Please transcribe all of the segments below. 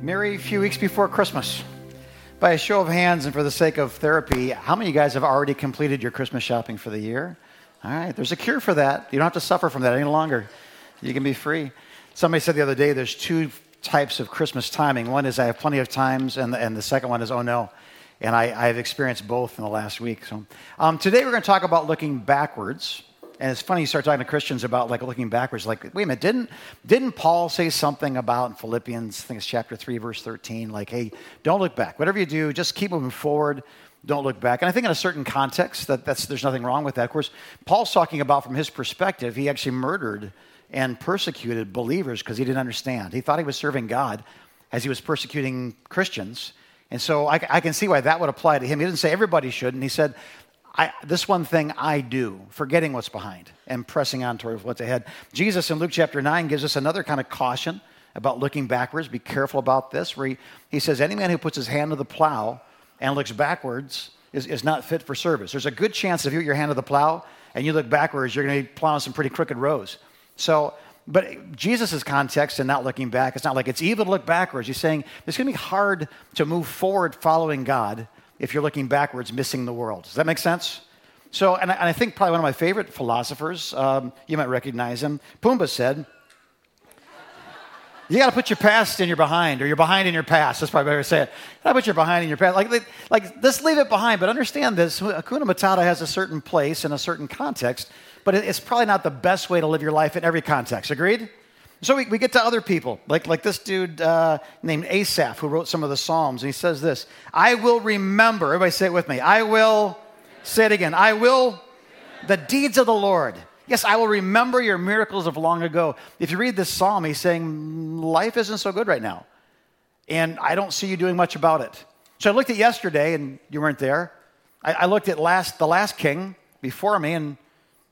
Merry few weeks before Christmas. By a show of hands and for the sake of therapy, how many of you guys have already completed your Christmas shopping for the year? All right, there's a cure for that. You don't have to suffer from that any longer. You can be free. Somebody said the other day there's two types of Christmas timing. One is I have plenty of times, and the second one is oh no. And I've experienced both in the last week. So today we're going to talk about looking backwards. And it's funny you start talking to Christians about like looking backwards. Like, wait a minute, didn't Paul say something about in Philippians, I think it's chapter 3, verse 13, like, hey, don't look back. Whatever you do, just keep moving forward. Don't look back. And I think in a certain context, there's nothing wrong with that. Of course, Paul's talking about from his perspective, he actually murdered and persecuted believers because he didn't understand. He thought he was serving God as he was persecuting Christians. And so I can see why that would apply to him. He didn't say everybody should, and he said, this one thing I do, forgetting what's behind and pressing on toward what's ahead. Jesus in Luke chapter 9 gives us another kind of caution about looking backwards. Be careful about this, where he says, any man who puts his hand to the plow and looks backwards is not fit for service. There's a good chance if you put your hand to the plow and you look backwards, you're going to be plowing some pretty crooked rows. So, but Jesus' context and not looking back, it's not like it's evil to look backwards. He's saying it's going to be hard to move forward following God if you're looking backwards, missing the world. Does that make sense? So, and I think probably one of my favorite philosophers, you might recognize him, Pumbaa said, you got to put your past in your behind, or your behind in your past. That's probably better to say it. You got to put your behind in your past. Like, let's leave it behind, but understand this. Hakuna Matata has a certain place in a certain context, but it's probably not the best way to live your life in every context. Agreed? So we get to other people, like this dude named Asaph, who wrote some of the Psalms, and he says this, I will remember, everybody say it with me, I will, say it again, I will, the deeds of the Lord. Yes, I will remember your miracles of long ago. If you read this Psalm, he's saying, life isn't so good right now, and I don't see you doing much about it. So I looked at yesterday, and you weren't there. I looked at the last king before me, and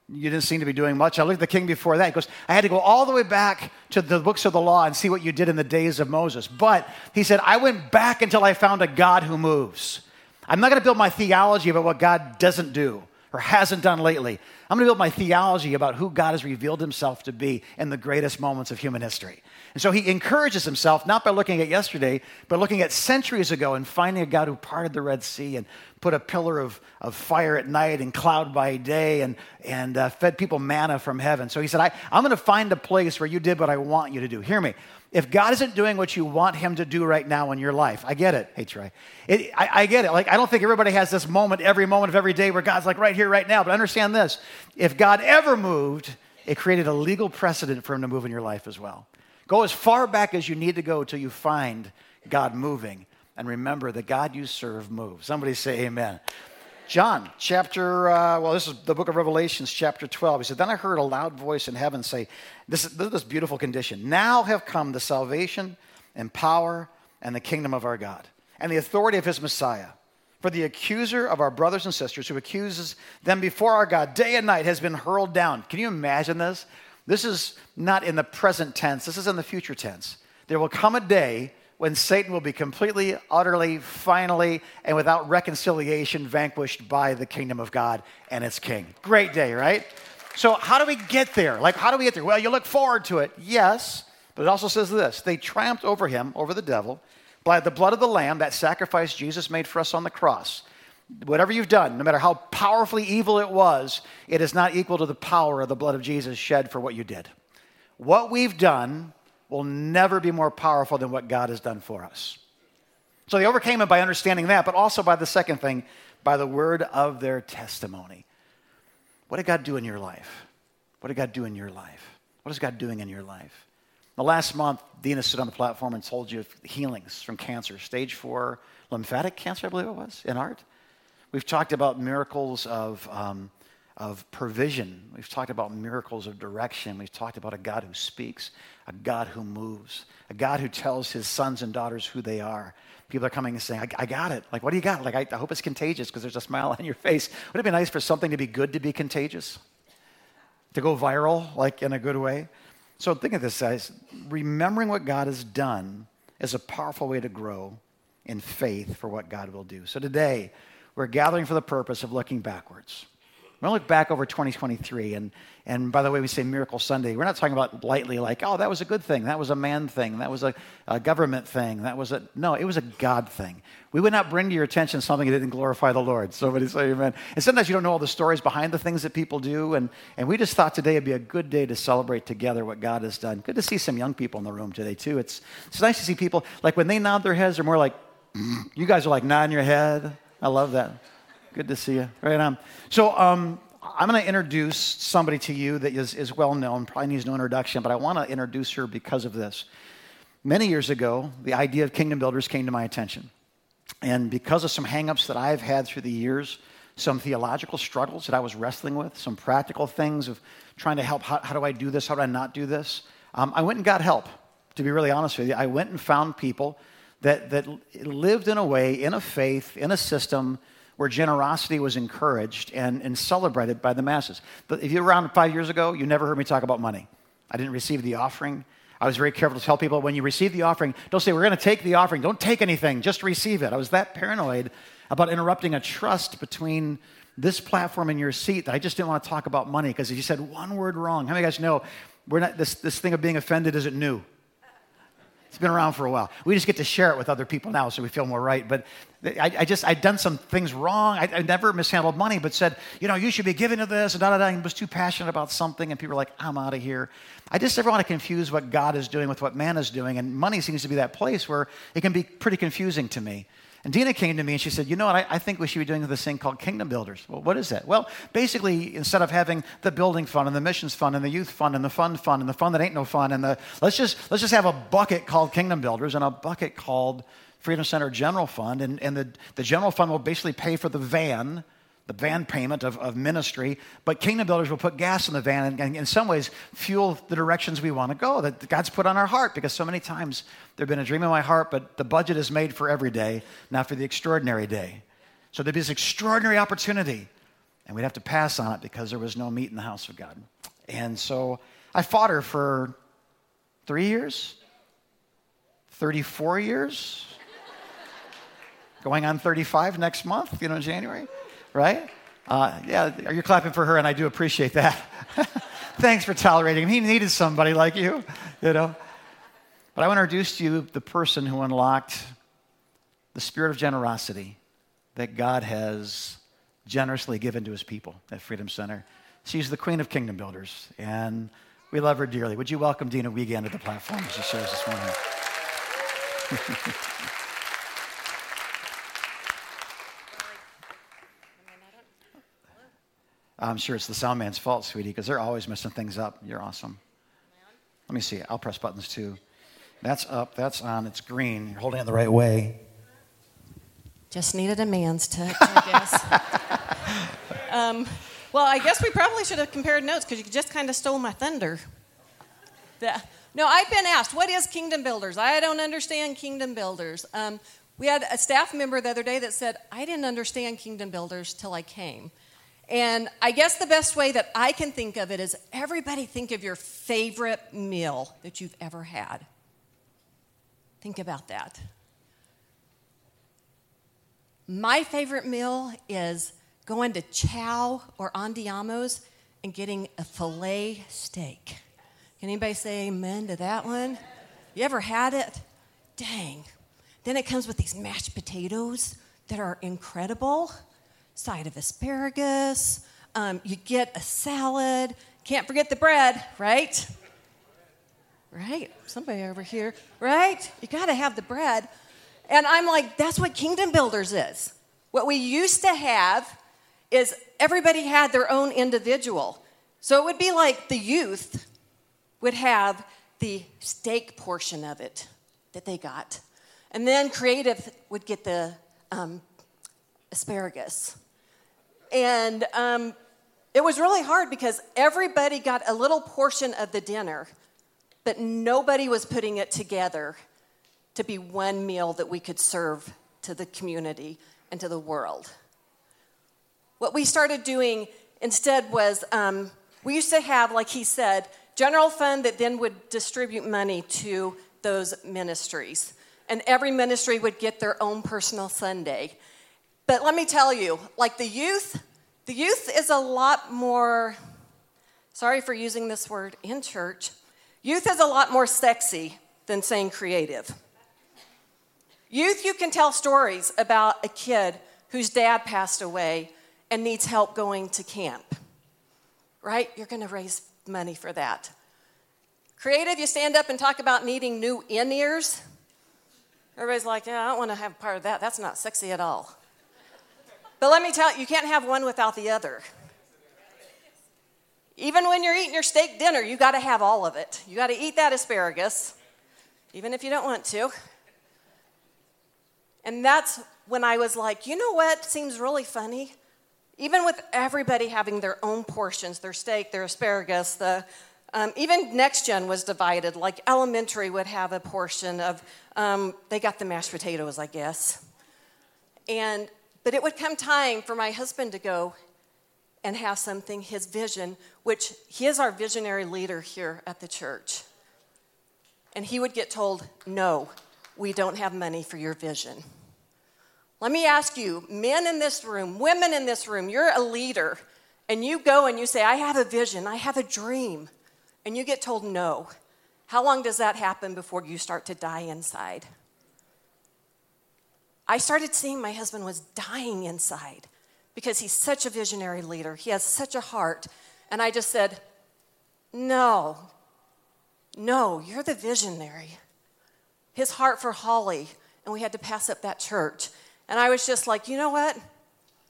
you didn't seem to be doing much. I looked at the king before that. He goes, I had to go all the way back to the books of the law and see what you did in the days of Moses. But he said, I went back until I found a God who moves. I'm not going to build my theology about what God doesn't do or hasn't done lately. I'm going to build my theology about who God has revealed himself to be in the greatest moments of human history. And so he encourages himself, not by looking at yesterday, but looking at centuries ago and finding a God who parted the Red Sea and put a pillar of fire at night and cloud by day and fed people manna from heaven. So he said, I'm going to find a place where you did what I want you to do. Hear me. If God isn't doing what you want him to do right now in your life, I get it. Hey, Trey. I get it. Like, I don't think everybody has this moment, every moment of every day where God's like right here, right now. But understand this. If God ever moved, it created a legal precedent for him to move in your life as well. Go as far back as you need to go till you find God moving. And remember, the God you serve moves. Somebody say amen. John, this is the book of Revelation, chapter 12. He said, then I heard a loud voice in heaven say, this beautiful condition. Now have come the salvation and power and the kingdom of our God and the authority of his Messiah. For the accuser of our brothers and sisters who accuses them before our God day and night has been hurled down. Can you imagine this? This is not in the present tense. This is in the future tense. There will come a day when Satan will be completely, utterly, finally, and without reconciliation vanquished by the kingdom of God and its king. Great day, right? So how do we get there? Well, you look forward to it. Yes, but it also says this. They triumphed over him, over the devil, by the blood of the Lamb, that sacrifice Jesus made for us on the cross. Whatever you've done, no matter how powerfully evil it was, it is not equal to the power of the blood of Jesus shed for what you did. What we've done will never be more powerful than what God has done for us. So they overcame it by understanding that, but also by the second thing, by the word of their testimony. What did God do in your life? What did God do in your life? What is God doing in your life? The last month, Dina stood on the platform and told you of healings from cancer, stage 4 lymphatic cancer, I believe it was, in art. We've talked about miracles of provision. We've talked about miracles of direction. We've talked about a God who speaks, a God who moves, a God who tells his sons and daughters who they are. People are coming and saying, I got it. Like, what do you got? Like, I hope it's contagious because there's a smile on your face. Wouldn't it be nice for something to be good to be contagious? To go viral, like in a good way? So think of this, guys. Remembering what God has done is a powerful way to grow in faith for what God will do. So today, we're gathering for the purpose of looking backwards. We're going to look back over 2023, and by the way, we say Miracle Sunday. We're not talking about lightly like, oh, that was a good thing, that was a man thing, that was a government thing, that was a, no, it was a God thing. We would not bring to your attention something that didn't glorify the Lord. Somebody say amen. And sometimes you don't know all the stories behind the things that people do, and we just thought today would be a good day to celebrate together what God has done. Good to see some young people in the room today, too. It's nice to see people, like when they nod their heads, they're more like, you guys are like nodding your head. I love that. Good to see you. Right on. So I'm going to introduce somebody to you that is well known, probably needs no introduction, but I want to introduce her because of this. Many years ago, the idea of Kingdom Builders came to my attention. And because of some hang-ups that I've had through the years, some theological struggles that I was wrestling with, some practical things of trying to help, how do I do this, how do I not do this, I went and got help, to be really honest with you. I went and found people that lived in a way, in a faith, in a system where generosity was encouraged and celebrated by the masses. But if you were around 5 years ago, you never heard me talk about money. I didn't receive the offering. I was very careful to tell people, when you receive the offering, don't say, we're going to take the offering. Don't take anything. Just receive it. I was that paranoid about interrupting a trust between this platform and your seat that I just didn't want to talk about money, because if you said one word wrong, how many of you guys know we're not, this thing of being offended isn't new? It's been around for a while. We just get to share it with other people now, so we feel more right. But I'd done some things wrong. I never mishandled money, but said, you know, you should be giving to this, and da-da-da. I was too passionate about something, and people were like, I'm out of here. I just never want to confuse what God is doing with what man is doing, and money seems to be that place where it can be pretty confusing to me. And Dina came to me and she said, you know what, I think we should be doing this thing called Kingdom Builders. Well, what is that? Well, basically, instead of having the building fund and the missions fund and the youth fund and the fund and the fund that ain't no fund, and the let's just have a bucket called Kingdom Builders and a bucket called Freedom Center General Fund. And the general fund will basically pay for the van payment of ministry, but Kingdom Builders will put gas in the van and in some ways fuel the directions we want to go that God's put on our heart, because so many times there's been a dream in my heart, but the budget is made for every day, not for the extraordinary day. So there'd be this extraordinary opportunity, and we'd have to pass on it because there was no meat in the house of God. And so I fought her for 3 years, 34 years, going on 35 next month, you know, in January. Right? Yeah, you're clapping for her, and I do appreciate that. Thanks for tolerating him. He needed somebody like you, you know. But I want to introduce to you the person who unlocked the spirit of generosity that God has generously given to his people at Freedom Center. She's the queen of Kingdom Builders, and we love her dearly. Would you welcome Dina Wiegand to the platform as she shares this morning? I'm sure it's the sound man's fault, sweetie, because they're always messing things up. You're awesome. Let me see. I'll press buttons, too. That's up. That's on. It's green. You're holding it the right way. Just needed a man's touch, I guess. Well, I guess we probably should have compared notes, because you just kind of stole my thunder. No, I've been asked, what is Kingdom Builders? I don't understand Kingdom Builders. We had a staff member the other day that said, I didn't understand Kingdom Builders till I came. And I guess the best way that I can think of it is, everybody think of your favorite meal that you've ever had. Think about that. My favorite meal is going to Chow or Andiamo's and getting a filet steak. Can anybody say amen to that one? You ever had it? Dang. Then it comes with these mashed potatoes that are incredible. Side of asparagus, you get a salad. Can't forget the bread, right? Right? Somebody over here, right? You got to have the bread. And I'm like, that's what Kingdom Builders is. What we used to have is everybody had their own individual. So it would be like the youth would have the steak portion of it that they got. And then creative would get the asparagus. And it was really hard because everybody got a little portion of the dinner, but nobody was putting it together to be one meal that we could serve to the community and to the world. What we started doing instead was we used to have, like he said, general fund that then would distribute money to those ministries. And every ministry would get their own personal Sunday. But let me tell you, like the youth, The youth is a lot more, sorry for using this word in church, youth is a lot more sexy than saying creative. Youth, you can tell stories about a kid whose dad passed away and needs help going to camp, right? You're going to raise money for that. Creative, you stand up and talk about needing new in-ears. Everybody's like, yeah, I don't want to have part of that. That's not sexy at all. But let me tell you, you can't have one without the other. Even when you're eating your steak dinner, you got to have all of it. You got to eat that asparagus, even if you don't want to. And that's when I was like, you know what seems really funny? Even with everybody having their own portions, their steak, their asparagus, even Next Gen was divided. Like elementary would have a portion of, they got the mashed potatoes, I guess. But it would come time for my husband to go and have something, his vision, which he is our visionary leader here at the church. And he would get told, no, we don't have money for your vision. Let me ask you, men in this room, women in this room, you're a leader, and you go and you say, I have a vision, I have a dream, and you get told no. How long does that happen before you start to die inside? I started seeing my husband was dying inside because he's such a visionary leader. He has such a heart. And I just said, no, you're the visionary. His heart for Holly, and we had to pass up that church. And I was just like, you know what?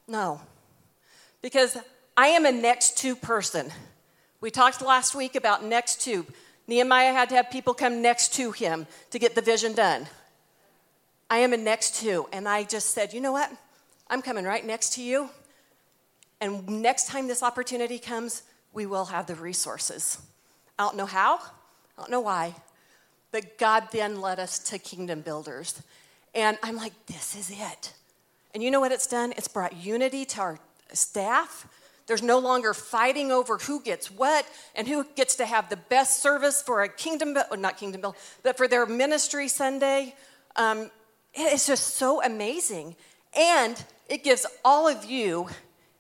No. Because I am a next tube person. We talked last week about next tube. Nehemiah had to have people come next to him to get the vision done. I am a next to. And I just said, you know what? I'm coming right next to you. And next time this opportunity comes, we will have the resources. I don't know how. I don't know why. But God then led us to Kingdom Builders. And I'm like, this is it. And you know what it's done? It's brought unity to our staff. There's no longer fighting over who gets what and who gets to have the best service for a kingdom, not kingdom build, but for their ministry Sunday. It's just so amazing. And it gives all of you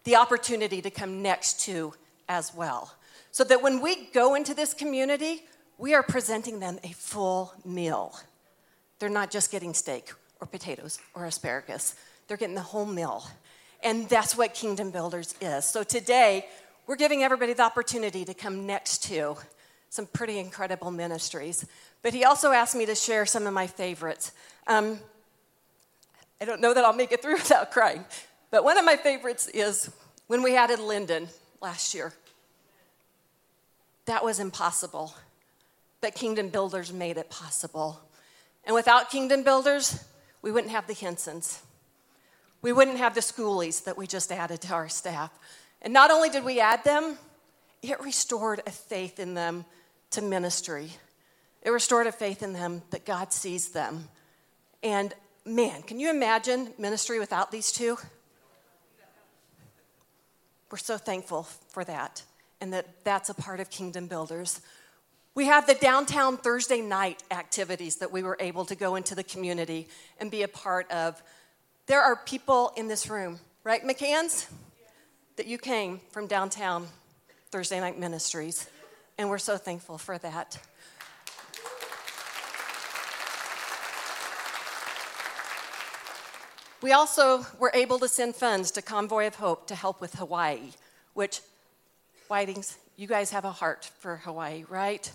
the opportunity to come next to as well. So that when we go into this community, we are presenting them a full meal. They're not just getting steak or potatoes or asparagus. They're getting the whole meal. And that's what Kingdom Builders is. So today, we're giving everybody the opportunity to come next to some pretty incredible ministries. But he also asked me to share some of my favorites. I don't know that I'll make it through without crying. But one of my favorites is when we added Linden last year. That was impossible. But Kingdom Builders made it possible. And without Kingdom Builders, we wouldn't have the Hensons. We wouldn't have the Schoolies that we just added to our staff. And not only did we add them, it restored a faith in them to ministry. It restored a faith in them that God sees them. And man, can you imagine ministry without these two? We're so thankful for that, and that's a part of Kingdom Builders. We have the downtown Thursday night activities that we were able to go into the community and be a part of. There are people in this room, right, McCanns? That you came from downtown Thursday night ministries, and we're so thankful for that. We also were able to send funds to Convoy of Hope to help with Hawaii, which, Whitings, you guys have a heart for Hawaii, right?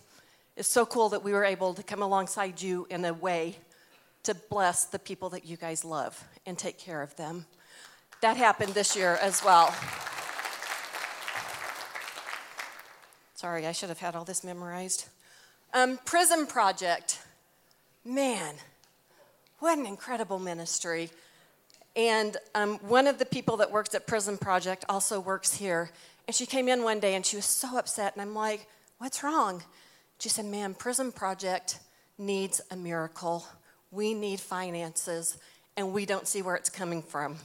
It's so cool that we were able to come alongside you in a way to bless the people that you guys love and take care of them. That happened this year as well. Sorry, I should have had all this memorized. Prism Project. Man, what an incredible ministry. And one of the people that works at Prism Project also works here. And she came in one day and she was so upset. And I'm like, what's wrong? She said, ma'am, Prism Project needs a miracle. We need finances, and we don't see where it's coming from.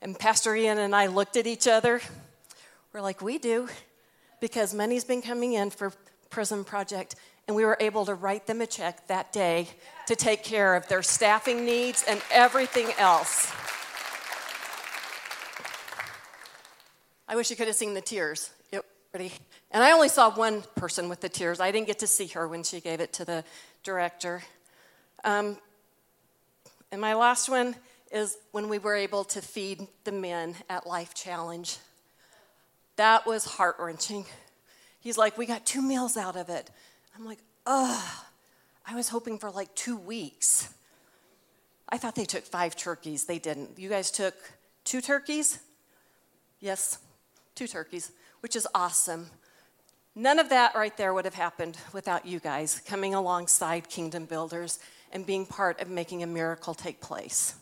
And Pastor Ian and I looked at each other. We're like, we do, because money's been coming in for Prism Project, and we were able to write them a check that day to take care of their staffing needs and everything else. I wish you could have seen the tears. It pretty. And I only saw one person with the tears. I didn't get to see her when she gave it to the director. And my last one is when we were able to feed the men at Life Challenge. That was heart-wrenching. He's like, we got 2 meals out of it. I'm like, ugh. I was hoping for like 2 weeks. I thought they took 5 turkeys. They didn't. You guys took 2 turkeys? Yes, 2 turkeys, which is awesome. None of that right there would have happened without you guys coming alongside Kingdom Builders and being part of making a miracle take place.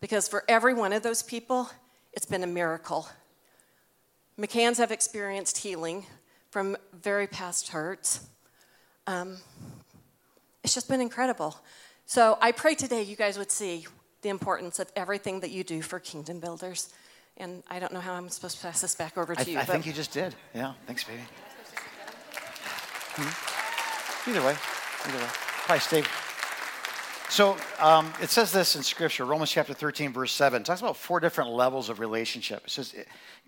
Because for every one of those people, it's been a miracle. McCanns have experienced healing from very past hurts. It's just been incredible. So I pray today you guys would see the importance of everything that you do for Kingdom Builders. And I don't know how I'm supposed to pass this back over to you. I think you just did. Yeah, thanks, baby. Mm-hmm. Either way. Hi, Steve. So it says this in Scripture, Romans chapter 13, verse 7. It talks about 4 different levels of relationship. It says,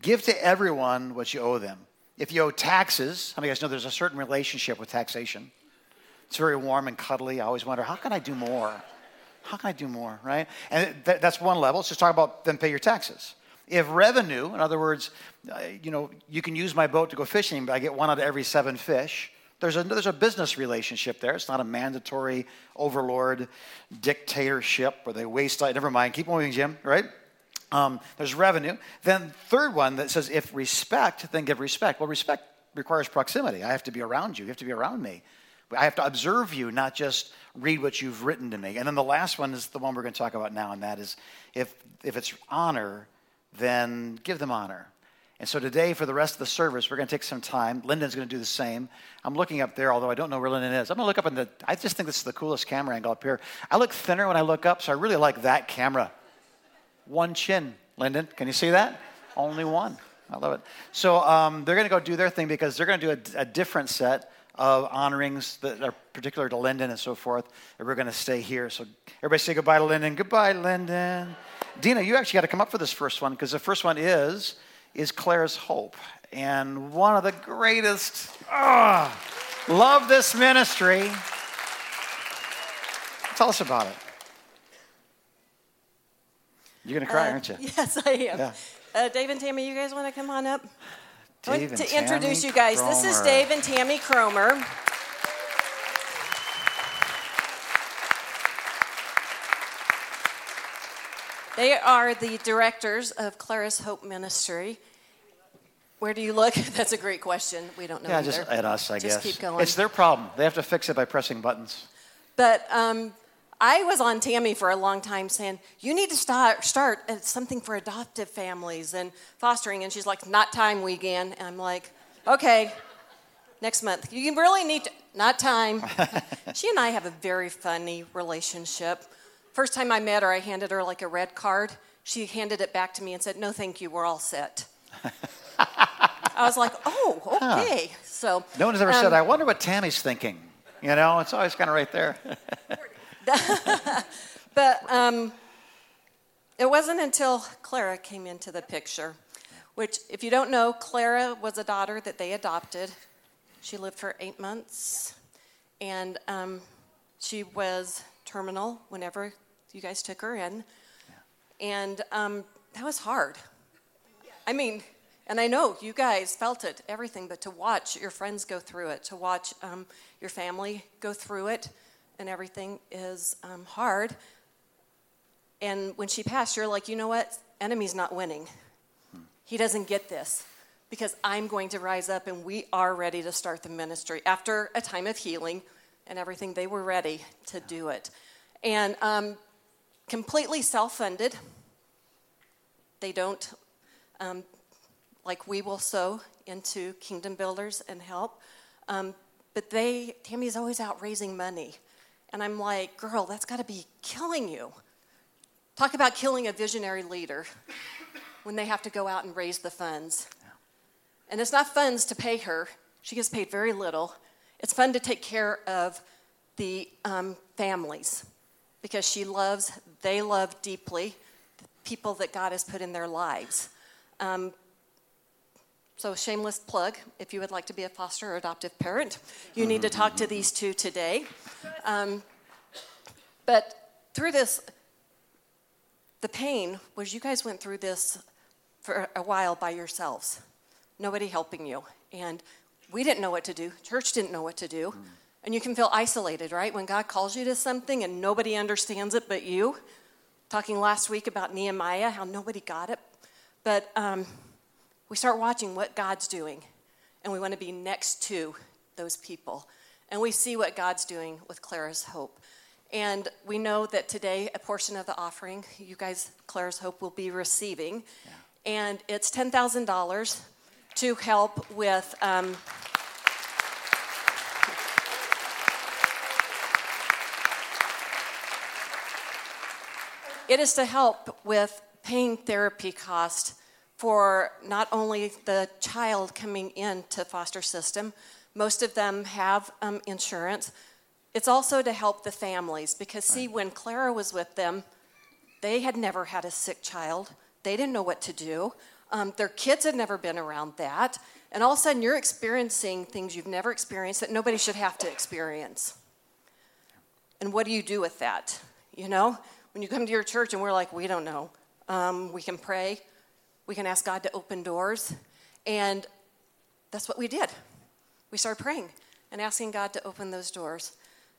give to everyone what you owe them. If you owe taxes, how many of you guys know there's a certain relationship with taxation? It's very warm and cuddly. I always wonder, how can I do more? How can I do more, right? And that's one level. It's just talking about then pay your taxes. If revenue, in other words, you can use my boat to go fishing, but I get 1 out of every 7 fish. There's a business relationship there. It's not a mandatory overlord dictatorship where they waste life. Never mind. Keep moving, Jim, right? There's revenue. Then third one that says, if respect, then give respect. Well, respect requires proximity. I have to be around you. You have to be around me. I have to observe you, not just read what you've written to me. And then the last one is the one we're going to talk about now, and that is if it's honor, then give them honor. And so today, for the rest of the service, we're going to take some time. Lyndon's going to do the same. I'm looking up there, although I don't know where Lyndon is. I'm going to look up I just think this is the coolest camera angle up here. I look thinner when I look up, so I really like that camera. 1 chin, Lyndon. Can you see that? Only 1. I love it. So they're going to go do their thing because they're going to do a different set of honorings that are particular to Linden and so forth, and we're going to stay here. So everybody say goodbye to Linden. Goodbye, Linden. Dina, you actually got to come up for this first one, because the first one is Clara's Hope. And one of the greatest, love this ministry. Tell us about it. You're going to cry, aren't you? Yes, I am. Yeah. Dave and Tammy, you guys want to come on up? I want to introduce you guys. Kromer. This is Dave and Tammy Kromer. They are the directors of Clara's Hope Ministry. Where do you look? That's a great question. We don't know either. Yeah, just at us, I guess. Just keep going. It's their problem. They have to fix it by pressing buttons. But I was on Tammy for a long time saying, you need to start something for adoptive families and fostering. And she's like, not time, Wiegand. And I'm like, okay, next month. You really need to, not time. She and I have a very funny relationship. First time I met her, I handed her like a red card. She handed it back to me and said, no, thank you. We're all set. I was like, oh, okay. Huh. So no one has ever said, I wonder what Tammy's thinking. You know, it's always kind of right there. But it wasn't until Clara came into the picture, which, if you don't know, Clara was a daughter that they adopted. She lived for 8 months, and she was terminal whenever you guys took her in, and that was hard. I mean, and I know you guys felt it, everything, but to watch your friends go through it, to watch your family go through it, and everything is hard. And when she passed, you're like, you know what? Enemy's not winning. He doesn't get this, because I'm going to rise up, and we are ready to start the ministry. After a time of healing and everything, they were ready to do it. And completely self-funded. They don't, like we will sow into Kingdom Builders and help. But Tammy's always out raising money. And I'm like, girl, that's got to be killing you. Talk about killing a visionary leader when they have to go out and raise the funds. Yeah. And it's not funds to pay her. She gets paid very little. It's fun to take care of the families, because they love deeply the people that God has put in their lives. So shameless plug, if you would like to be a foster or adoptive parent, you need to talk to these two today. But through this, the pain was you guys went through this for a while by yourselves, nobody helping you. And we didn't know what to do. Church didn't know what to do. And you can feel isolated, right? When God calls you to something and nobody understands it but you. Talking last week about Nehemiah, how nobody got it. But we start watching what God's doing, and we want to be next to those people. And we see what God's doing with Clara's Hope. And we know that today, a portion of the offering, you guys, Clara's Hope, will be receiving. Yeah. And it's $10,000 to help with... It is to help with paying therapy costs for not only the child coming into foster system. Most of them have insurance. It's also to help the families because, see, when Clara was with them, they had never had a sick child. They didn't know what to do. Their kids had never been around that. And all of a sudden, you're experiencing things you've never experienced that nobody should have to experience. And what do you do with that, you know? When you come to your church and we're like, we don't know. We can pray. We can ask God to open doors. And that's what we did. We started praying and asking God to open those doors.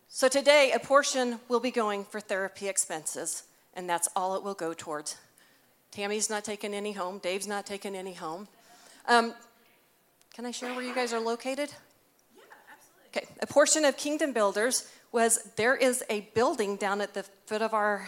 So today, a portion will be going for therapy expenses, and that's all it will go towards. Tammy's not taking any home. Dave's not taking any home. Can I share where you guys are located? Yeah, absolutely. Okay. A portion of Kingdom Builders was there is a building down at the foot of our...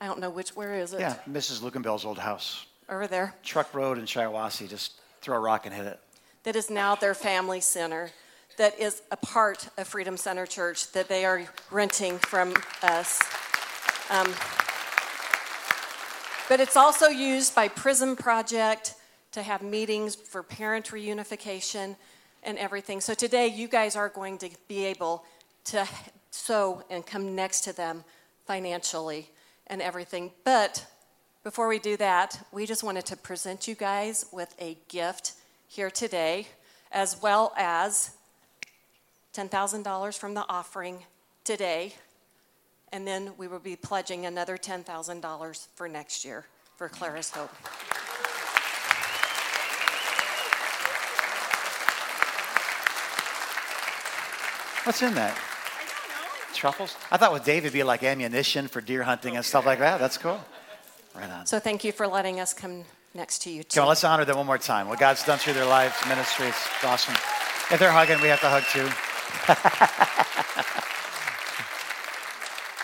I don't know which, where is it? Yeah, Mrs. Lukenbell's old house. Over there. Truck Road in Shiawassee, just throw a rock and hit it. That is now their family center, that is a part of Freedom Center Church that they are renting from us. But it's also used by Prism Project to have meetings for parent reunification and everything. So today you guys are going to be able to sow and come next to them financially and everything. But before we do that, we just wanted to present you guys with a gift here today, as well as $10,000 from the offering today, and then we will be pledging another $10,000 for next year for Clara's Hope. What's in that? Truffles? I thought with Dave it'd be like ammunition for deer hunting and stuff like that. That's cool. Right on. So thank you for letting us come next to you too. Come on, let's honor them one more time. What God's done through their lives, ministry, it's awesome. If they're hugging, we have to hug too.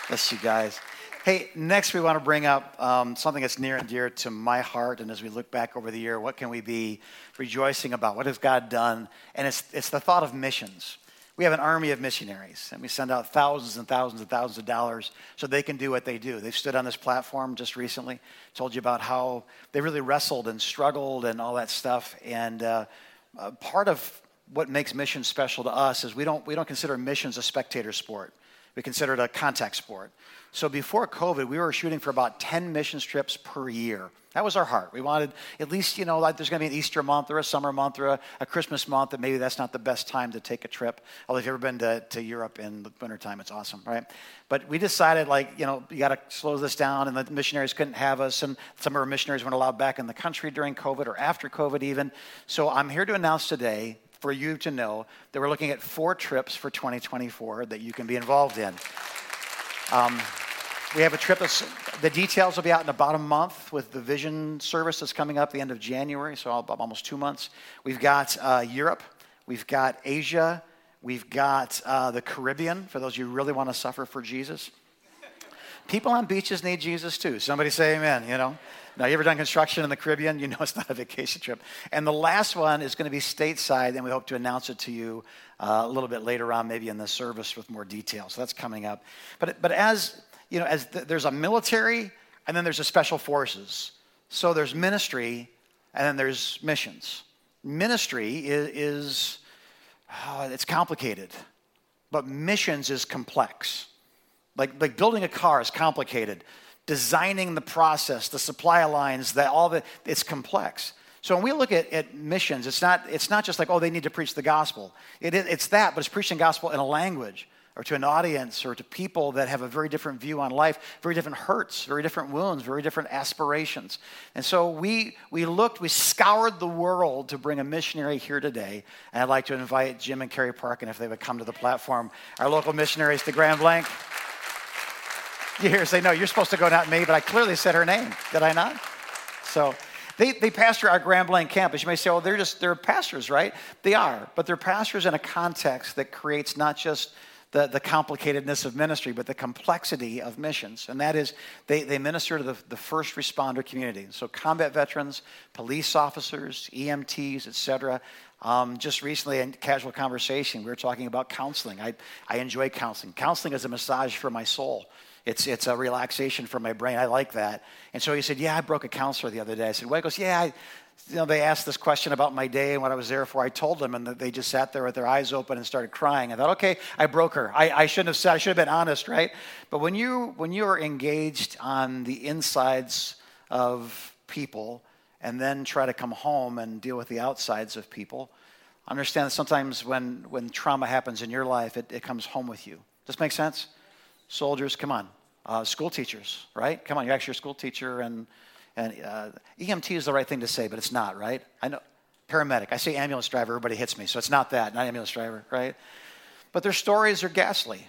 Bless you guys. Hey, next we want to bring up something that's near and dear to my heart. And as we look back over the year, what can we be rejoicing about? What has God done? And it's the thought of missions. We have an army of missionaries, and we send out thousands and thousands and thousands of dollars so they can do what they do. They've stood on this platform just recently, told you about how they really wrestled and struggled and all that stuff. And part of what makes missions special to us is we don't consider missions a spectator sport. We consider it a contact sport. So before COVID, we were shooting for about 10 missions trips per year. That was our heart. We wanted at least, like there's going to be an Easter month or a summer month or a Christmas month, that maybe that's not the best time to take a trip. Although if you've ever been to Europe in the wintertime, it's awesome, right? But we decided, you got to slow this down, and the missionaries couldn't have us, and some of our missionaries weren't allowed back in the country during COVID or after COVID even. So I'm here to announce today for you to know that we're looking at 4 trips for 2024 that you can be involved in. We have a trip, the details will be out in about a month with the vision service that's coming up the end of January, so almost 2 months. We've got Europe, we've got Asia, we've got the Caribbean, for those of you who really want to suffer for Jesus. People on beaches need Jesus too. Somebody say amen, Now, you ever done construction in the Caribbean? You know it's not a vacation trip. And the last one is going to be stateside, and we hope to announce it to you a little bit later on, maybe in the service with more details. So that's coming up. But as you know, there's a military, and then there's a special forces. So there's ministry, and then there's missions. Ministry is it's complicated, but missions is complex. Like building a car is complicated. Designing the process, the supply lines, it's complex. So when we look at missions, it's not just like, oh, they need to preach the gospel. It's that, but it's preaching gospel in a language or to an audience or to people that have a very different view on life, very different hurts, very different wounds, very different aspirations. And so we scoured the world to bring a missionary here today. And I'd like to invite Jim and Carrie Parkin, if they would come to the platform, our local missionaries to Grand Blanc. You hear her say, no, you're supposed to go, not me, but I clearly said her name, did I not? So they pastor our Grand Blanc campus. You may say, oh, they're pastors, right? They are, but they're pastors in a context that creates not just the complicatedness of ministry, but the complexity of missions. And that is they minister to the first responder community. So combat veterans, police officers, EMTs, et cetera. Just recently in casual conversation, we were talking about counseling. I enjoy counseling. Counseling is a massage for my soul. It's a relaxation for my brain. I like that. And so he said, yeah, I broke a counselor the other day. I said, well, he goes, yeah, they asked this question about my day and what I was there for. I told them, and they just sat there with their eyes open and started crying. I thought, okay, I broke her. I shouldn't have said, I should have been honest, right? But when you are engaged on the insides of people and then try to come home and deal with the outsides of people, understand that sometimes when trauma happens in your life, it comes home with you. Does this make sense? Soldiers, come on. School teachers, right? Come on, you're actually a school teacher, and EMT is the right thing to say, but it's not, right? I know, paramedic. I say ambulance driver, everybody hits me, so it's not that, not ambulance driver, right? But their stories are ghastly,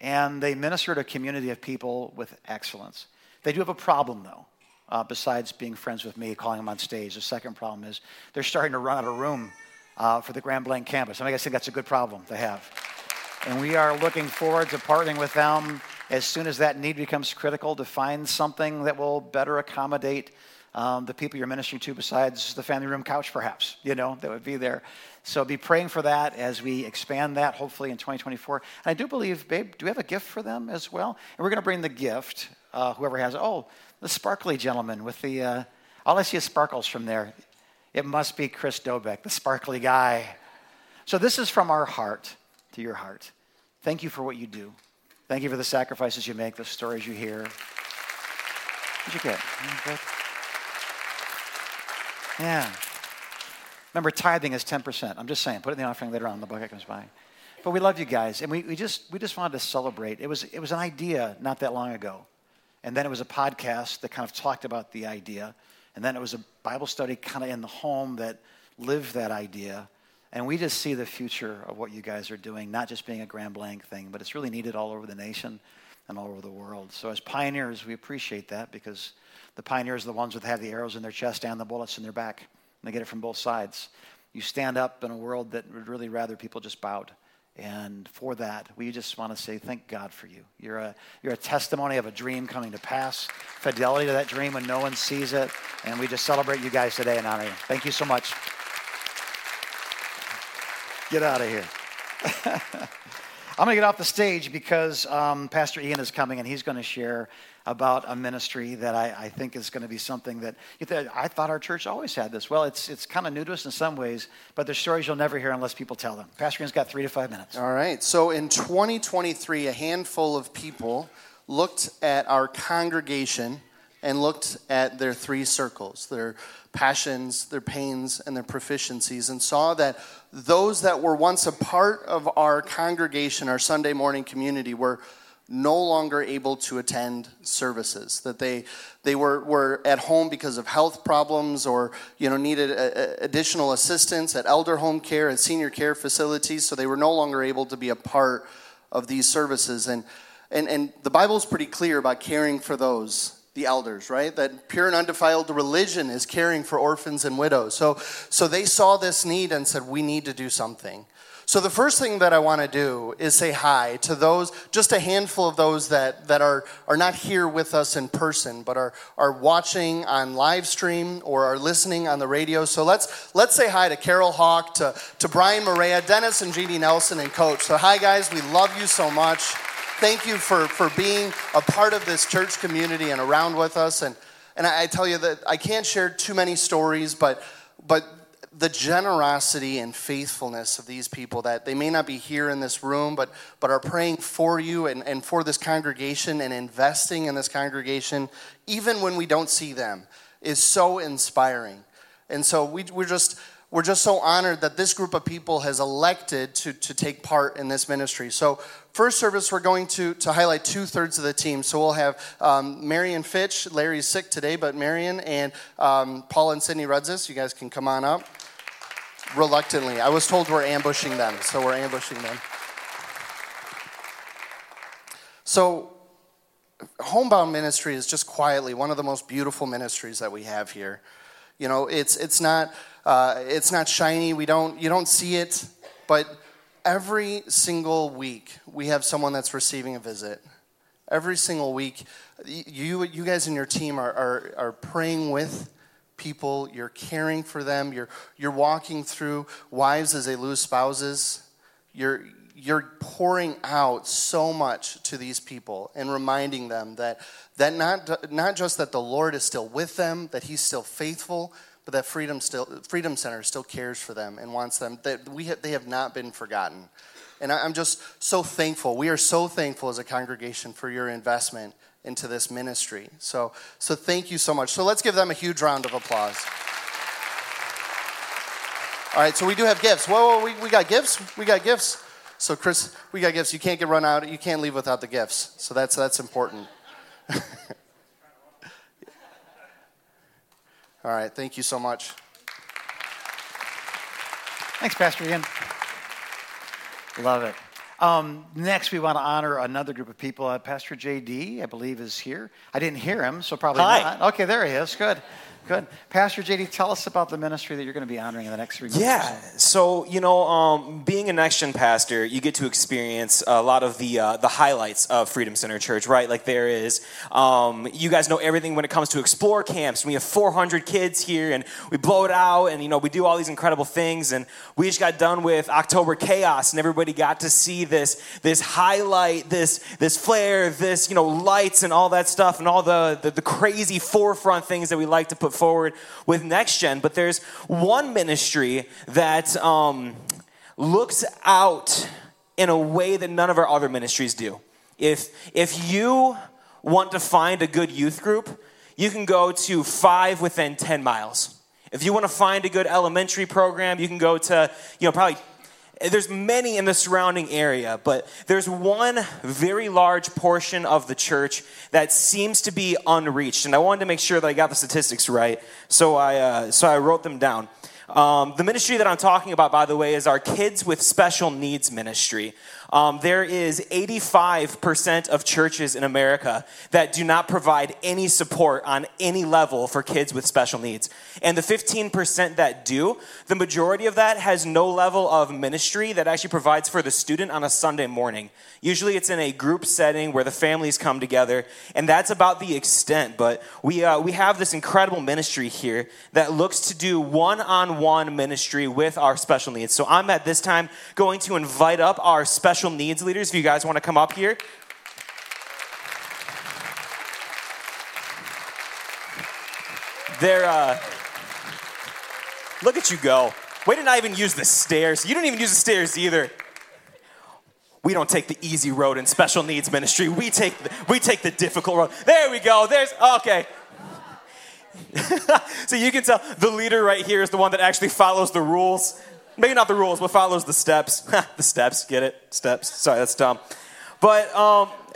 and they minister to a community of people with excellence. They do have a problem, though, besides being friends with me, calling them on stage. The second problem is they're starting to run out of room for the Grand Blanc campus. I mean, I think that's a good problem to have. And we are looking forward to partnering with them as soon as that need becomes critical to find something that will better accommodate the people you're ministering to besides the family room couch, perhaps, that would be there. So be praying for that as we expand that, hopefully, in 2024. And I do believe, babe, do we have a gift for them as well? And we're going to bring the gift, whoever has it. Oh, the sparkly gentleman with the, all I see is sparkles from there. It must be Chris Dobeck, the sparkly guy. So this is from our heart to your heart. Thank you for what you do. Thank you for the sacrifices you make, the stories you hear. What'd you get? Yeah. Remember, tithing is 10%. I'm just saying, put it in the offering later on, the bucket comes by. But we love you guys, and we just wanted to celebrate. It was an idea not that long ago, and then it was a podcast that kind of talked about the idea, and then it was a Bible study kind of in the home that lived that idea. And we just see the future of what you guys are doing, not just being a Grand Blanc thing, but it's really needed all over the nation and all over the world. So as pioneers, we appreciate that because the pioneers are the ones that have the arrows in their chest and the bullets in their back, and they get it from both sides. You stand up in a world that would really rather people just bowed. And for that, we just want to say thank God for you. You're a testimony of a dream coming to pass, fidelity to that dream when no one sees it. And we just celebrate you guys today and honor you. Thank you so much. Get out of here. I'm going to get off the stage because Pastor Ian is coming, and he's going to share about a ministry that I think is going to be something that I thought our church always had this. Well, it's kind of new to us in some ways, but there's stories you'll never hear unless people tell them. Pastor Ian's got 3 to 5 minutes. All right. So in 2023, a handful of people looked at our congregation and looked at their three circles, their passions, their pains, and their proficiencies, and saw that those that were once a part of our congregation, our Sunday morning community, were no longer able to attend services, that they were at home because of health problems or needed additional assistance at elder home care, at senior care facilities, so they were no longer able to be a part of these services. And the Bible's pretty clear about caring for those, the elders, right? That pure and undefiled religion is caring for orphans and widows. So they saw this need and said, we need to do something. So the first thing that I want to do is say hi to those, just a handful of those that are not here with us in person, but are watching on live stream or are listening on the radio. So let's say hi to Carol Hawk, to Brian Morea, Dennis and JD Nelson, and Coach. So hi guys, we love you so much. Thank you for being a part of this church community and around with us. And I tell you that I can't share too many stories, but the generosity and faithfulness of these people that they may not be here in this room, but are praying for you and for this congregation and investing in this congregation, even when we don't see them, is so inspiring. And so we're just so honored that this group of people has elected to take part in this ministry. So first service, we're going to highlight 2/3 of the team. So we'll have Marion Fitch. Larry's sick today, but Marion and Paul and Sydney Rudzis, you guys can come on up. Reluctantly. I was told we're ambushing them, so we're ambushing them. So homebound ministry is just quietly one of the most beautiful ministries that we have here. You know, it's not shiny. You don't see it, but every single week we have someone that's receiving a visit. Every single week, you guys and your team are praying with people. You're caring for them. You're walking through wives as they lose spouses. You're pouring out so much to these people and reminding them that not just that the Lord is still with them, that He's still faithful, but that Freedom Center still cares for them and wants them. That they have not been forgotten. And I'm just so thankful. We are so thankful as a congregation for your investment into this ministry. So thank you so much. So let's give them a huge round of applause. All right, so we do have gifts. Whoa, we got gifts? We got gifts. So Chris, we got gifts. You can't get run out. You can't leave without the gifts. So that's important. All right, thank you so much. Thanks, Pastor Ian. Love it. Next, we want to honor another group of people. Pastor JD, I believe, is here. I didn't hear him, so probably not. Okay, there he is. Good. Pastor JD, tell us about the ministry that you're going to be honoring in the next 3 months. Yeah. So, you know, being an action pastor, you get to experience a lot of the highlights of Freedom Center Church, right? Like there is, you guys know everything when it comes to explore camps. We have 400 kids here, and we blow it out, and, you know, we do all these incredible things. And we just got done with October Chaos, and everybody got to see this highlight, this flare, this, you know, lights and all that stuff, and all the crazy forefront things that we like to put forward with Next Gen. But there's one ministry that looks out in a way that none of our other ministries do. If you want to find a good youth group, you can go to 5 within 10 miles. If you want to find a good elementary program, you can go to, you know, probably. There's many in the surrounding area, but there's one very large portion of the church that seems to be unreached. And I wanted to make sure that I got the statistics right, so I wrote them down. The ministry that I'm talking about, by the way, is our Kids with Special Needs ministry. There is 85% of churches in America that do not provide any support on any level for kids with special needs. And the 15% that do, the majority of that has no level of ministry that actually provides for the student on a Sunday morning. Usually it's in a group setting where the families come together, and that's about the extent. But we have this incredible ministry here that looks to do one-on-one ministry with our special needs. So I'm at this time going to invite up our special needs leaders. If you guys want to come up here. They're, look at you go. Way to not even use the stairs. You don't even use the stairs either. We don't take the easy road in special needs ministry. We take the difficult road. There we go. Okay. So you can tell the leader right here is the one that actually follows the rules. Maybe not the rules, but follows the steps. The steps, get it? Steps. Sorry, that's dumb. But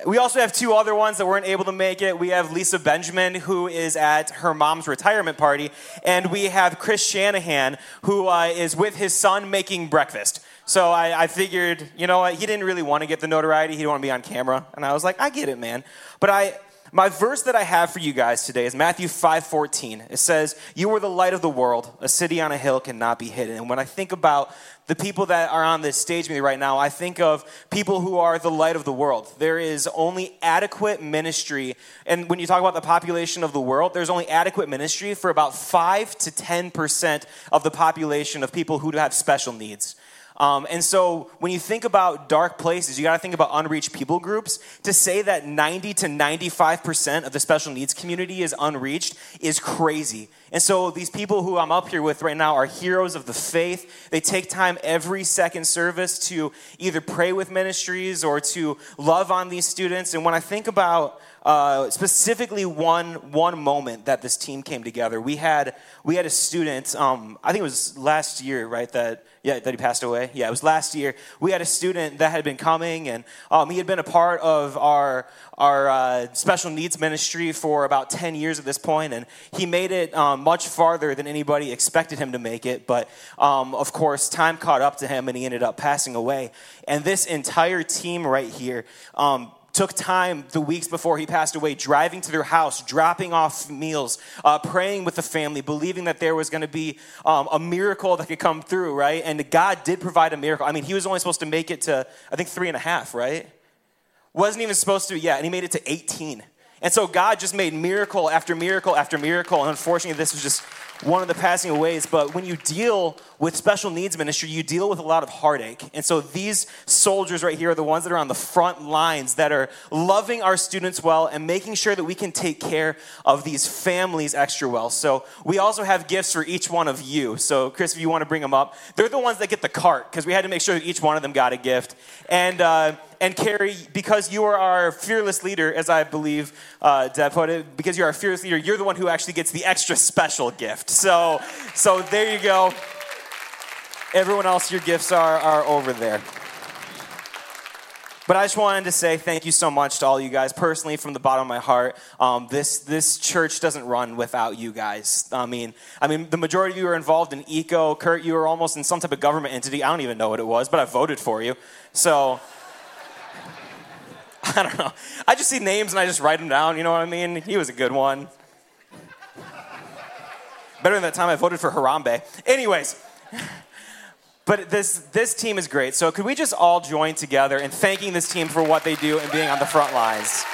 we also have 2 other ones that weren't able to make it. We have Lisa Benjamin, who is at her mom's retirement party. And we have Chris Shanahan, who is with his son making breakfast. So I figured, you know what? He didn't really want to get the notoriety. He didn't want to be on camera. And I was like, I get it, man. But my verse that I have for you guys today is Matthew 5:14. It says, "You are the light of the world. A city on a hill cannot be hidden." And when I think about the people that are on this stage with me right now, I think of people who are the light of the world. There is only adequate ministry. And when you talk about the population of the world, there's only adequate ministry for about 5 to 10% of the population of people who have special needs. And so when you think about dark places, you got to think about unreached people groups. To say that 90 to 95% of the special needs community is unreached is crazy. And so these people who I'm up here with right now are heroes of the faith. They take time every second service to either pray with ministries or to love on these students. And when I think about specifically one moment that this team came together. We had a student, I think it was last year, right? That he passed away. Yeah, it was last year. We had a student that had been coming, and he had been a part of our special needs ministry for about 10 years at this point, and he made it much farther than anybody expected him to make it, but of course, time caught up to him, and he ended up passing away. And this entire team right here took time the weeks before he passed away, driving to their house, dropping off meals, praying with the family, believing that there was going to be a miracle that could come through, right? And God did provide a miracle. I mean, he was only supposed to make it to, I think, 3.5, right? Wasn't even supposed to, yeah, and he made it to 18. And so God just made miracle after miracle after miracle, and unfortunately, this was just one of the passing aways. But when you deal with special needs ministry, you deal with a lot of heartache. And so these soldiers right here are the ones that are on the front lines that are loving our students well and making sure that we can take care of these families extra well. So we also have gifts for each one of you. So Chris, if you want to bring them up, they're the ones that get the cart because we had to make sure that each one of them got a gift. And Carrie, because you are our fearless leader, as I believe Deb put it, because you're our fearless leader, you're the one who actually gets the extra special gift. So there you go. Everyone else, your gifts are over there. But I just wanted to say thank you so much to all you guys personally from the bottom of my heart. This church doesn't run without you guys. I mean, the majority of you are involved in eco. Kurt, you were almost in some type of government entity. I don't even know what it was, but I voted for you. So I don't know. I just see names and I just write them down. You know what I mean? He was a good one. Better than that time I voted for Harambe. Anyways, but this team is great. So could we just all join together in thanking this team for what they do and being on the front lines?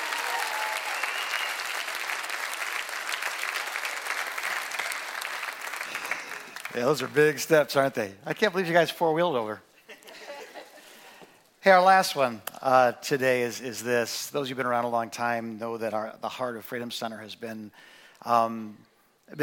Yeah, those are big steps, aren't they? I can't believe you guys four-wheeled over. Hey, our last one today is this. Those who've been around a long time know that the heart of Freedom Center has been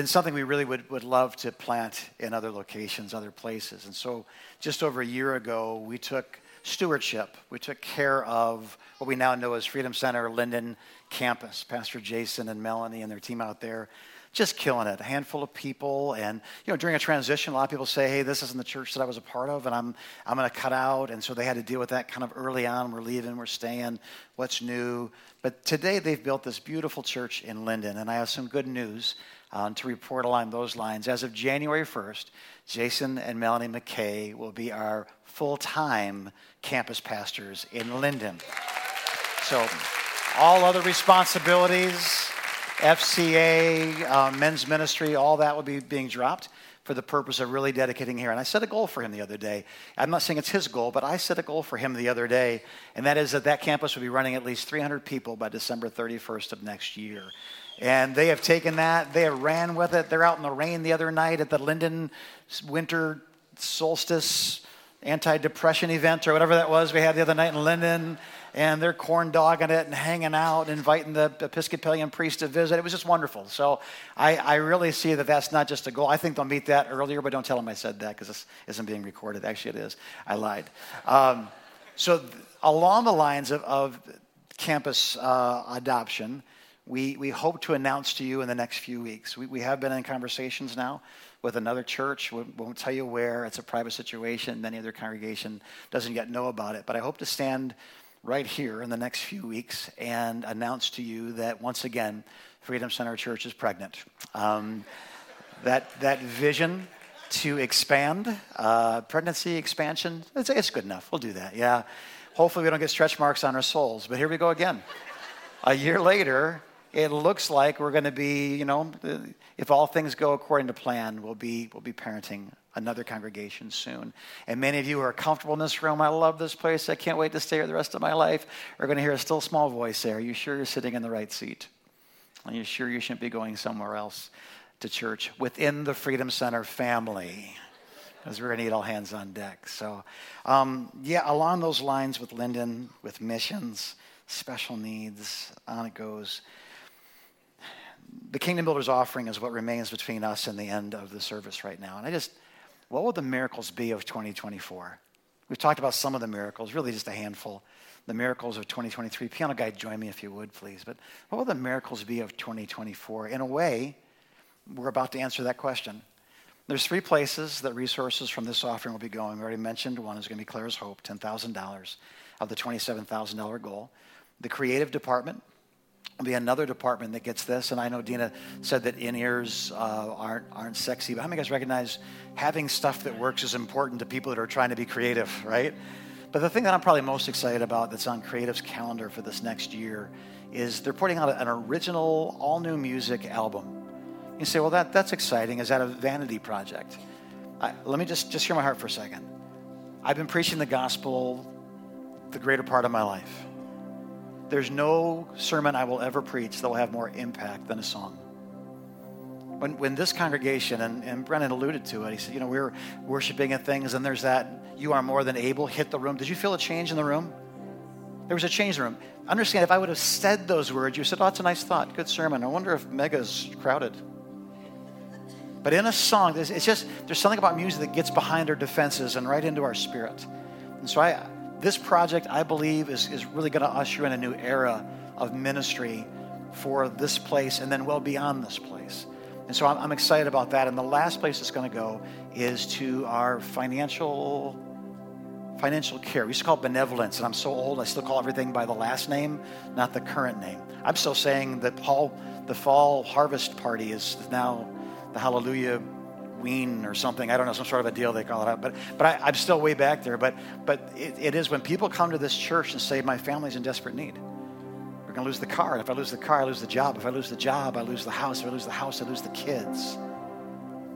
something we really would love to plant in other locations, other places. And so just over a year ago, we took stewardship. We took care of what we now know as Freedom Center Linden campus. Pastor Jason and Melanie and their team out there just killing it. A handful of people, and you know, during a transition, a lot of people say, "Hey, this isn't the church that I was a part of, and I'm going to cut out." And so they had to deal with that kind of early on. We're leaving, we're staying. What's new? But today they've built this beautiful church in Linden, and I have some good news to report along those lines. As of January 1st, Jason and Melanie McKay will be our full-time campus pastors in Linden. So, all other responsibilities. FCA, men's ministry, all that will be being dropped for the purpose of really dedicating here. And I set a goal for him the other day. I'm not saying it's his goal, but I set a goal for him the other day, and that is that campus will be running at least 300 people by December 31st of next year. And they have taken that. They have ran with it. They're out in the rain the other night at the Linden Winter Solstice Anti-Depression event or whatever that was we had the other night in Linden. And they're corn dogging it and hanging out, inviting the Episcopalian priest to visit. It was just wonderful. So I really see that that's not just a goal. I think they'll meet that earlier, but don't tell them I said that because this isn't being recorded. Actually, it is. I lied. Along the lines of campus adoption, we hope to announce to you in the next few weeks. We have been in conversations now with another church. We won't tell you where. It's a private situation. Many of their congregation doesn't yet know about it. But I hope to stand right here in the next few weeks and announce to you that once again, Freedom Center Church is pregnant. That vision to expand, pregnancy, expansion, it's good enough. We'll do that, yeah. Hopefully we don't get stretch marks on our souls, but here we go again. A year later, it looks like we're going to be, you know, if all things go according to plan, we'll be parenting another congregation soon. And many of you are comfortable in this room. I love this place. I can't wait to stay here the rest of my life. Are going to hear a still small voice there. Are you sure you're sitting in the right seat? Are you sure you shouldn't be going somewhere else to church within the Freedom Center family? Because we're going to need all hands on deck. So, along those lines with Linden, with missions, special needs, on it goes. The Kingdom Builders offering is what remains between us and the end of the service right now. And what will the miracles be of 2024? We've talked about some of the miracles, really just a handful. the miracles of 2023. Piano guy, join me if you would, please. But what will the miracles be of 2024? In a way, we're about to answer that question. There's three places that resources from this offering will be going. We already mentioned one is going to be Clara's Hope, $10,000 of the $27,000 goal. The creative department will be another department that gets this. And I know Dina said that in-ears aren't sexy, but how many of you guys recognize having stuff that works is important to people that are trying to be creative, right? But the thing that I'm probably most excited about that's on Creative's calendar for this next year is they're putting out an original, all-new music album. You say, well, that's exciting. Is that a vanity project? Let me just hear my heart for a second. I've been preaching the gospel the greater part of my life. There's no sermon I will ever preach that will have more impact than a song. When this congregation, and Brennan alluded to it, he said, you know, we were worshiping at things, and there's that, you are more than able, hit the room. Did you feel a change in the room? There was a change in the room. Understand, if I would have said those words, you said, oh, that's a nice thought, good sermon. I wonder if Mega's crowded. But in a song, it's just, there's something about music that gets behind our defenses and right into our spirit. And so this project, I believe, is really going to usher in a new era of ministry for this place and then well beyond this place. And so I'm excited about that. And the last place it's going to go is to our financial care. We used to call it benevolence, and I'm so old, I still call everything by the last name, not the current name. I'm still saying that the fall harvest party is now the Hallelujah Ween or something. I don't know, some sort of a deal they call it out. But I'm still way back there. But it is when people come to this church and say, my family's in desperate need. We're going to lose the car. And if I lose the car, I lose the job. If I lose the job, I lose the house. If I lose the house, I lose the kids.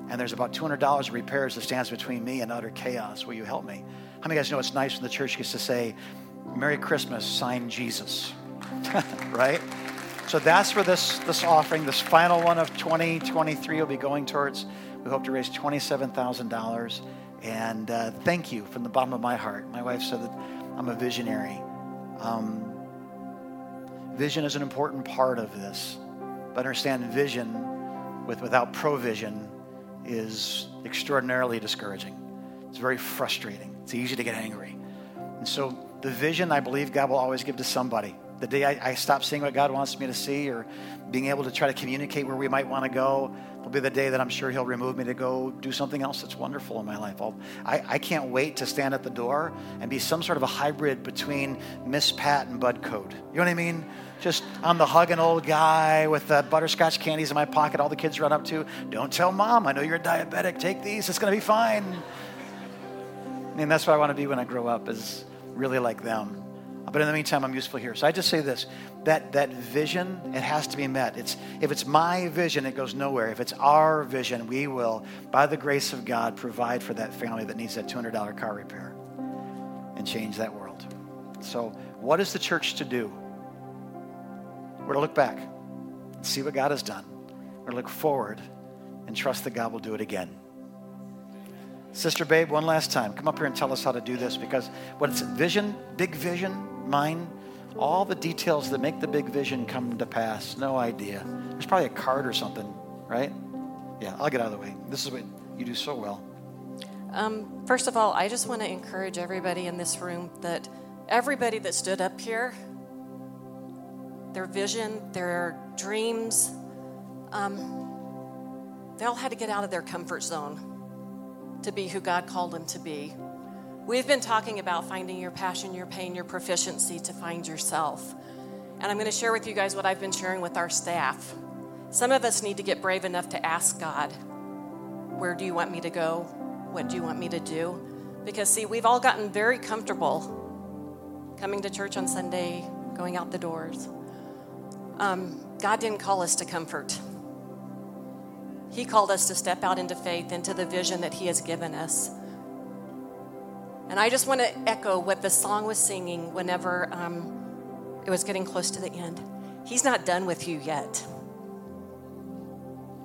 And there's about $200 of repairs that stands between me and utter chaos. Will you help me? How many of you guys know it's nice when the church gets to say, Merry Christmas, sign Jesus, right? So that's where this offering, this final one of 2023 will be going towards. We hope to raise $27,000. And thank you from the bottom of my heart. My wife said that I'm a visionary. Vision is an important part of this. But understand, vision without provision is extraordinarily discouraging. It's very frustrating. It's easy to get angry. And so the vision I believe God will always give to somebody. The day I stop seeing what God wants me to see or being able to try to communicate where we might want to go will be the day that I'm sure he'll remove me to go do something else that's wonderful in my life. I can't wait to stand at the door and be some sort of a hybrid between Miss Pat and Bud Code. You know what I mean? Just I'm the hugging old guy with the butterscotch candies in my pocket all the kids run up to. Don't tell mom. I know you're a diabetic. Take these. It's going to be fine. I mean, that's what I want to be when I grow up is really like them. But in the meantime, I'm useful here. So I just say this, that vision, it has to be met. If it's my vision, it goes nowhere. If it's our vision, we will, by the grace of God, provide for that family that needs that $200 car repair and change that world. So what is the church to do? We're to look back and see what God has done. We're to look forward and trust that God will do it again. Sister Babe, one last time, come up here and tell us how to do this because what it's vision, big vision, mine, all the details that make the big vision come to pass, no idea. There's probably a card or something, right? Yeah, I'll get out of the way. This is what you do so well. First of all, I just want to encourage everybody in this room that everybody that stood up here, their vision, their dreams, they all had to get out of their comfort zone to be who God called them to be. We've been talking about finding your passion, your pain, your proficiency to find yourself. And I'm going to share with you guys what I've been sharing with our staff. Some of us need to get brave enough to ask God, where do you want me to go? What do you want me to do? Because, see, we've all gotten very comfortable coming to church on Sunday, going out the doors. God didn't call us to comfort. He called us to step out into faith, into the vision that he has given us. And I just want to echo what the song was singing whenever it was getting close to the end. He's not done with you yet.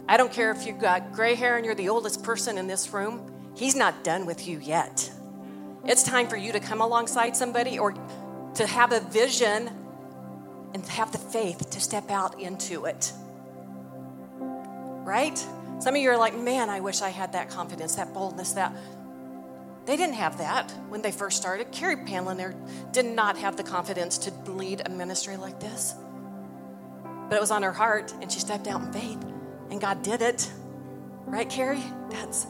I don't care if you've got gray hair and you're the oldest person in this room. He's not done with you yet. It's time for you to come alongside somebody or to have a vision and have the faith to step out into it. Right? Some of you are like, man, I wish I had that confidence, that boldness, that... They didn't have that when they first started. Carrie Panliner did not have the confidence to lead a ministry like this. But it was on her heart, and she stepped out in faith, and God did it. Right, Carrie? That's...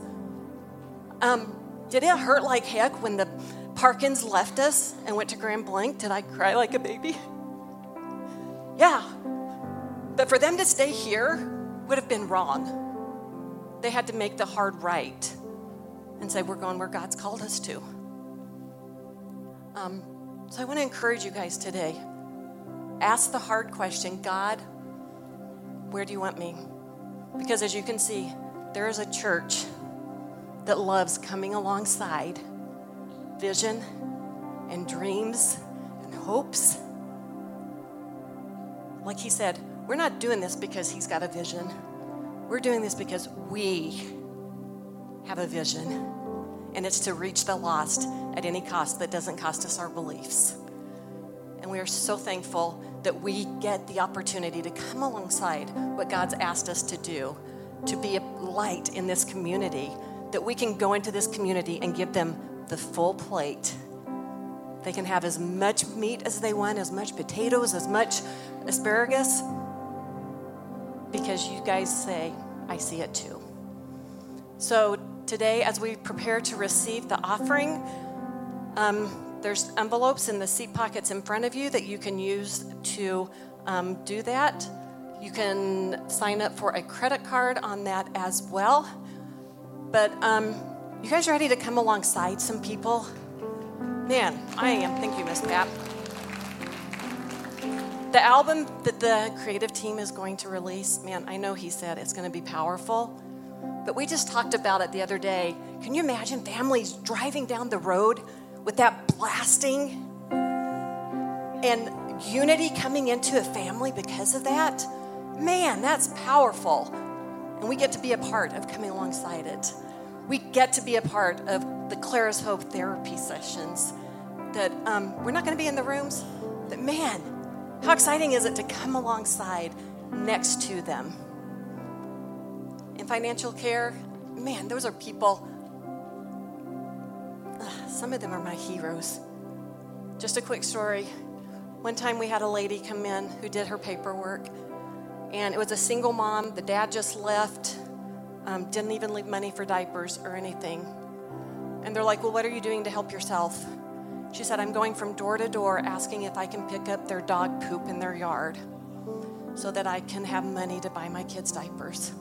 did it hurt like heck when the Parkins left us and went to Grand Blanc? Did I cry like a baby? Yeah. But for them to stay here would have been wrong. They had to make the hard right and say, we're going where God's called us to. So I want to encourage you guys today. Ask the hard question, God, where do you want me? Because as you can see, there is a church that loves coming alongside vision and dreams and hopes. Like he said, we're not doing this because he's got a vision. We're doing this because we have a vision, and it's to reach the lost at any cost that doesn't cost us our beliefs. And we are so thankful that we get the opportunity to come alongside what God's asked us to do, to be a light in this community, that we can go into this community and give them the full plate. They can have as much meat as they want, as much potatoes, as much asparagus, because you guys say, I see it too. So today, as we prepare to receive the offering, there's envelopes in the seat pockets in front of you that you can use to do that. You can sign up for a credit card on that as well. But you guys ready to come alongside some people? Man, I am. Thank you, Miss Pat. The album that the creative team is going to release, man, I know he said it's going to be powerful. But we just talked about it the other day. Can you imagine families driving down the road with that blasting and unity coming into a family because of that? Man, that's powerful. And we get to be a part of coming alongside it. We get to be a part of the Clara's Hope therapy sessions that we're not going to be in the rooms. But man, how exciting is it to come alongside next to them? In financial care, man, those are people. Some of them are my heroes. Just a quick story. One time we had a lady come in who did her paperwork, and it was a single mom. The dad just left, didn't even leave money for diapers or anything. And they're like, well, what are you doing to help yourself? She said, I'm going from door to door asking if I can pick up their dog poop in their yard so that I can have money to buy my kids diapers.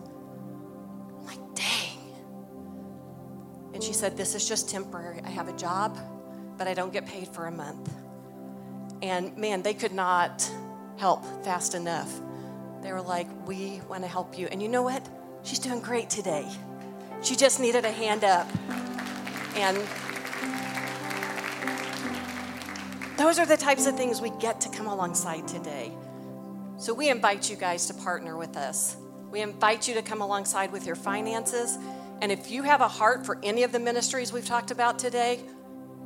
I'm like, dang. And she said, this is just temporary. I have a job, but I don't get paid for a month. And man, they could not help fast enough. They were like, we want to help you. And you know what? She's doing great today. She just needed a hand up. And those are the types of things we get to come alongside today. So we invite you guys to partner with us. We invite you to come alongside with your finances. And if you have a heart for any of the ministries we've talked about today,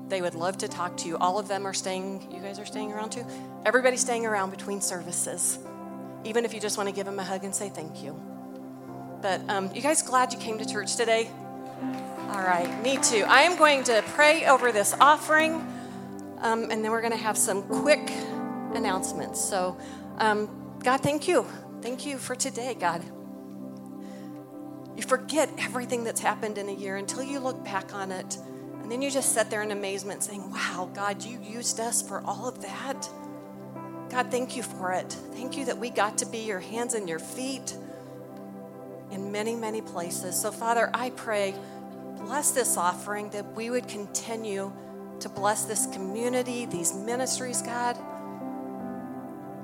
they would love to talk to you. All of them are staying. You guys are staying around too? Everybody's staying around between services. Even if you just want to give them a hug and say thank you. But you guys glad you came to church today? All right, me too. I am going to pray over this offering, and then we're going to have some quick announcements. So, God, thank you. Thank you for today, God. You forget everything that's happened in a year until you look back on it, and then you just sit there in amazement saying, wow, God, you used us for all of that. God, thank you for it. Thank you that we got to be your hands and your feet in many, many places. So, Father, I pray, bless this offering, that we would continue to bless this community, these ministries, God.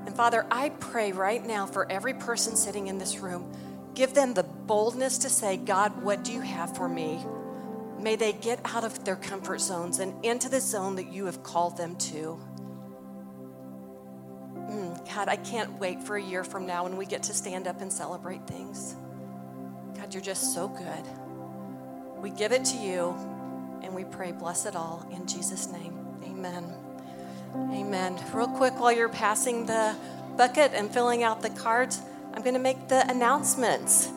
And, Father, I pray right now for every person sitting in this room, give them the boldness to say, God, what do you have for me? May they get out of their comfort zones and into the zone that you have called them to. God, I can't wait for a year from now when we get to stand up and celebrate things. God, you're just so good. We give it to you, and we pray, bless it all in Jesus' name. Amen. Amen. Real quick, while you're passing the bucket and filling out the cards, I'm going to make the announcements.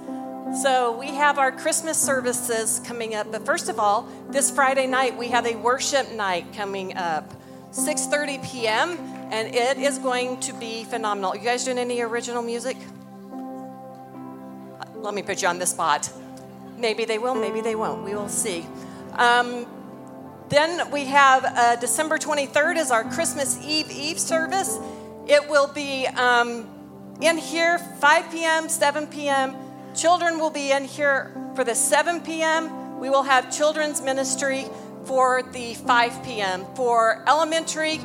So we have our Christmas services coming up. But first of all, this Friday night, we have a worship night coming up, 6:30 p.m., and it is going to be phenomenal. You guys doing any original music? Let me put you on the spot. Maybe they will, maybe they won't. We will see. Then we have December 23rd is our Christmas Eve service. It will be in here 5 p.m., 7 p.m. Children will be in here for the 7 p.m. We will have children's ministry for the 5 p.m. for elementary,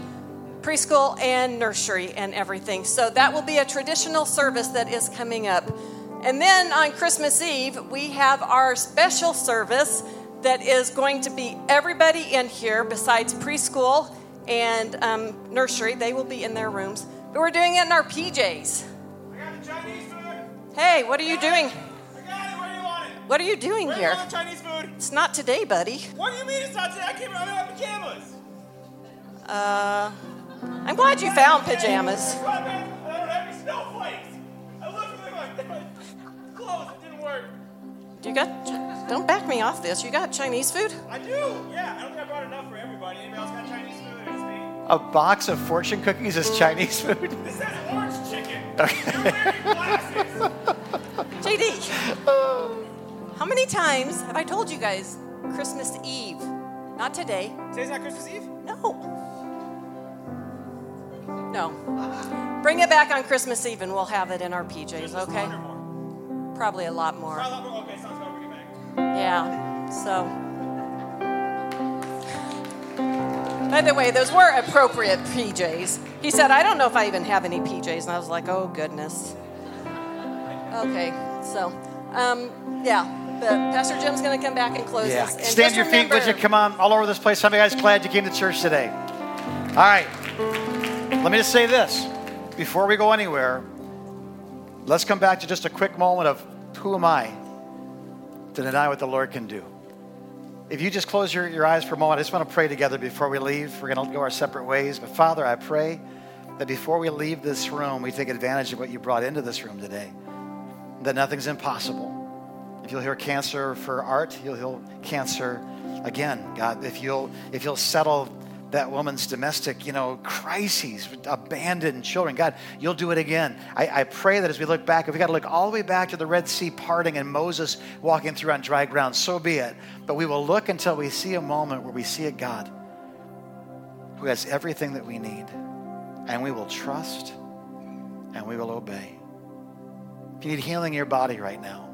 preschool, and nursery and everything. So that will be a traditional service that is coming up. And then on Christmas Eve, we have our special service that is going to be everybody in here besides preschool and nursery. They will be in their rooms. But we're doing it in our PJs. I got the Chinese food. Hey, what are you doing? I got it. Where do you want it? What are you doing here? Where do you want the Chinese food? It's not today, buddy. What do you mean it's not today? I came out of my pajamas. I'm glad you found pajamas. I don't have any snowflakes. I looked at them like, clothes, it didn't work. You got, don't back me off this. You got Chinese food? I do, yeah. I don't think I brought enough for everybody. Anybody else got Chinese food? It's me. A box of fortune cookies is Chinese food? This says orange chicken. Okay. You're wearing glasses. JD, how many times have I told you guys Christmas Eve? Not today. Today's not Christmas Eve? No. Bring it back on Christmas Eve and we'll have it in our PJs, okay? Probably a lot more. Okay, so I'm going to bring it back. Yeah, so. By the way, those were appropriate PJs. He said, I don't know if I even have any PJs. And I was like, oh, goodness. Okay, so, yeah. But Pastor Jim's going to come back and close this. And stand your feet, would you? Come on, all over this place. Some of you guys glad you came to church today. All right. Let me just say this. Before we go anywhere, let's come back to just a quick moment of who am I to deny what the Lord can do. If you just close your eyes for a moment, I just want to pray together before we leave. We're going to go our separate ways. But Father, I pray that before we leave this room, we take advantage of what you brought into this room today, that nothing's impossible. If you'll heal cancer for art, you'll heal cancer again. God, if you'll settle that woman's domestic, crises, abandoned children. God, you'll do it again. I pray that as we look back, if we got to look all the way back to the Red Sea parting and Moses walking through on dry ground, so be it. But we will look until we see a moment where we see a God who has everything that we need. And we will trust and we will obey. If you need healing in your body right now,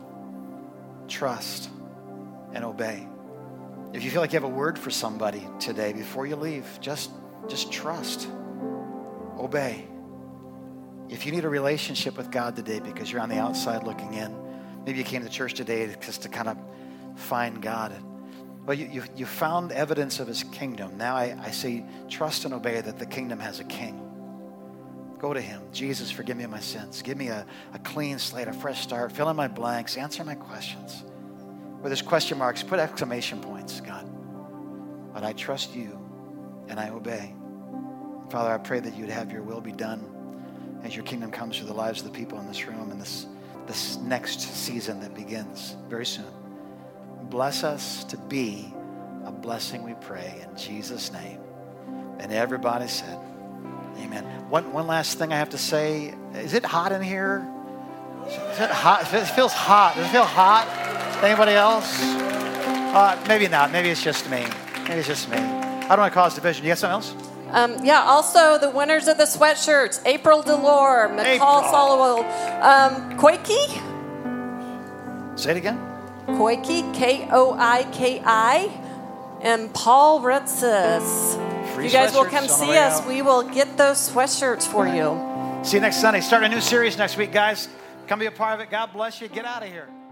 trust and obey. If you feel like you have a word for somebody today, before you leave, just trust, obey. If you need a relationship with God today because you're on the outside looking in, maybe you came to church today just to kind of find God. Well, you found evidence of his kingdom. Now I say trust and obey that the kingdom has a king. Go to him. Jesus, forgive me of my sins. Give me a clean slate, a fresh start. Fill in my blanks. Answer my questions. Where there's question marks, put exclamation points, God. But I trust you and I obey. Father, I pray that you'd have your will be done as your kingdom comes through the lives of the people in this room and this next season that begins very soon. Bless us to be a blessing, we pray, in Jesus' name. And everybody said, amen. One last thing I have to say. Is it hot in here? Is it hot? It feels hot. Does it feel hot? Anybody else? Maybe not. Maybe it's just me. I don't want to cause division. You got something else? Also the winners of the sweatshirts, April Delore, McCall Solowell, Koiki. Say it again. Koiki, Koiki, and Paul Rudzis. You guys will come see us. Out. We will get those sweatshirts for you. See you next Sunday. Start a new series next week, guys. Come be a part of it. God bless you. Get out of here.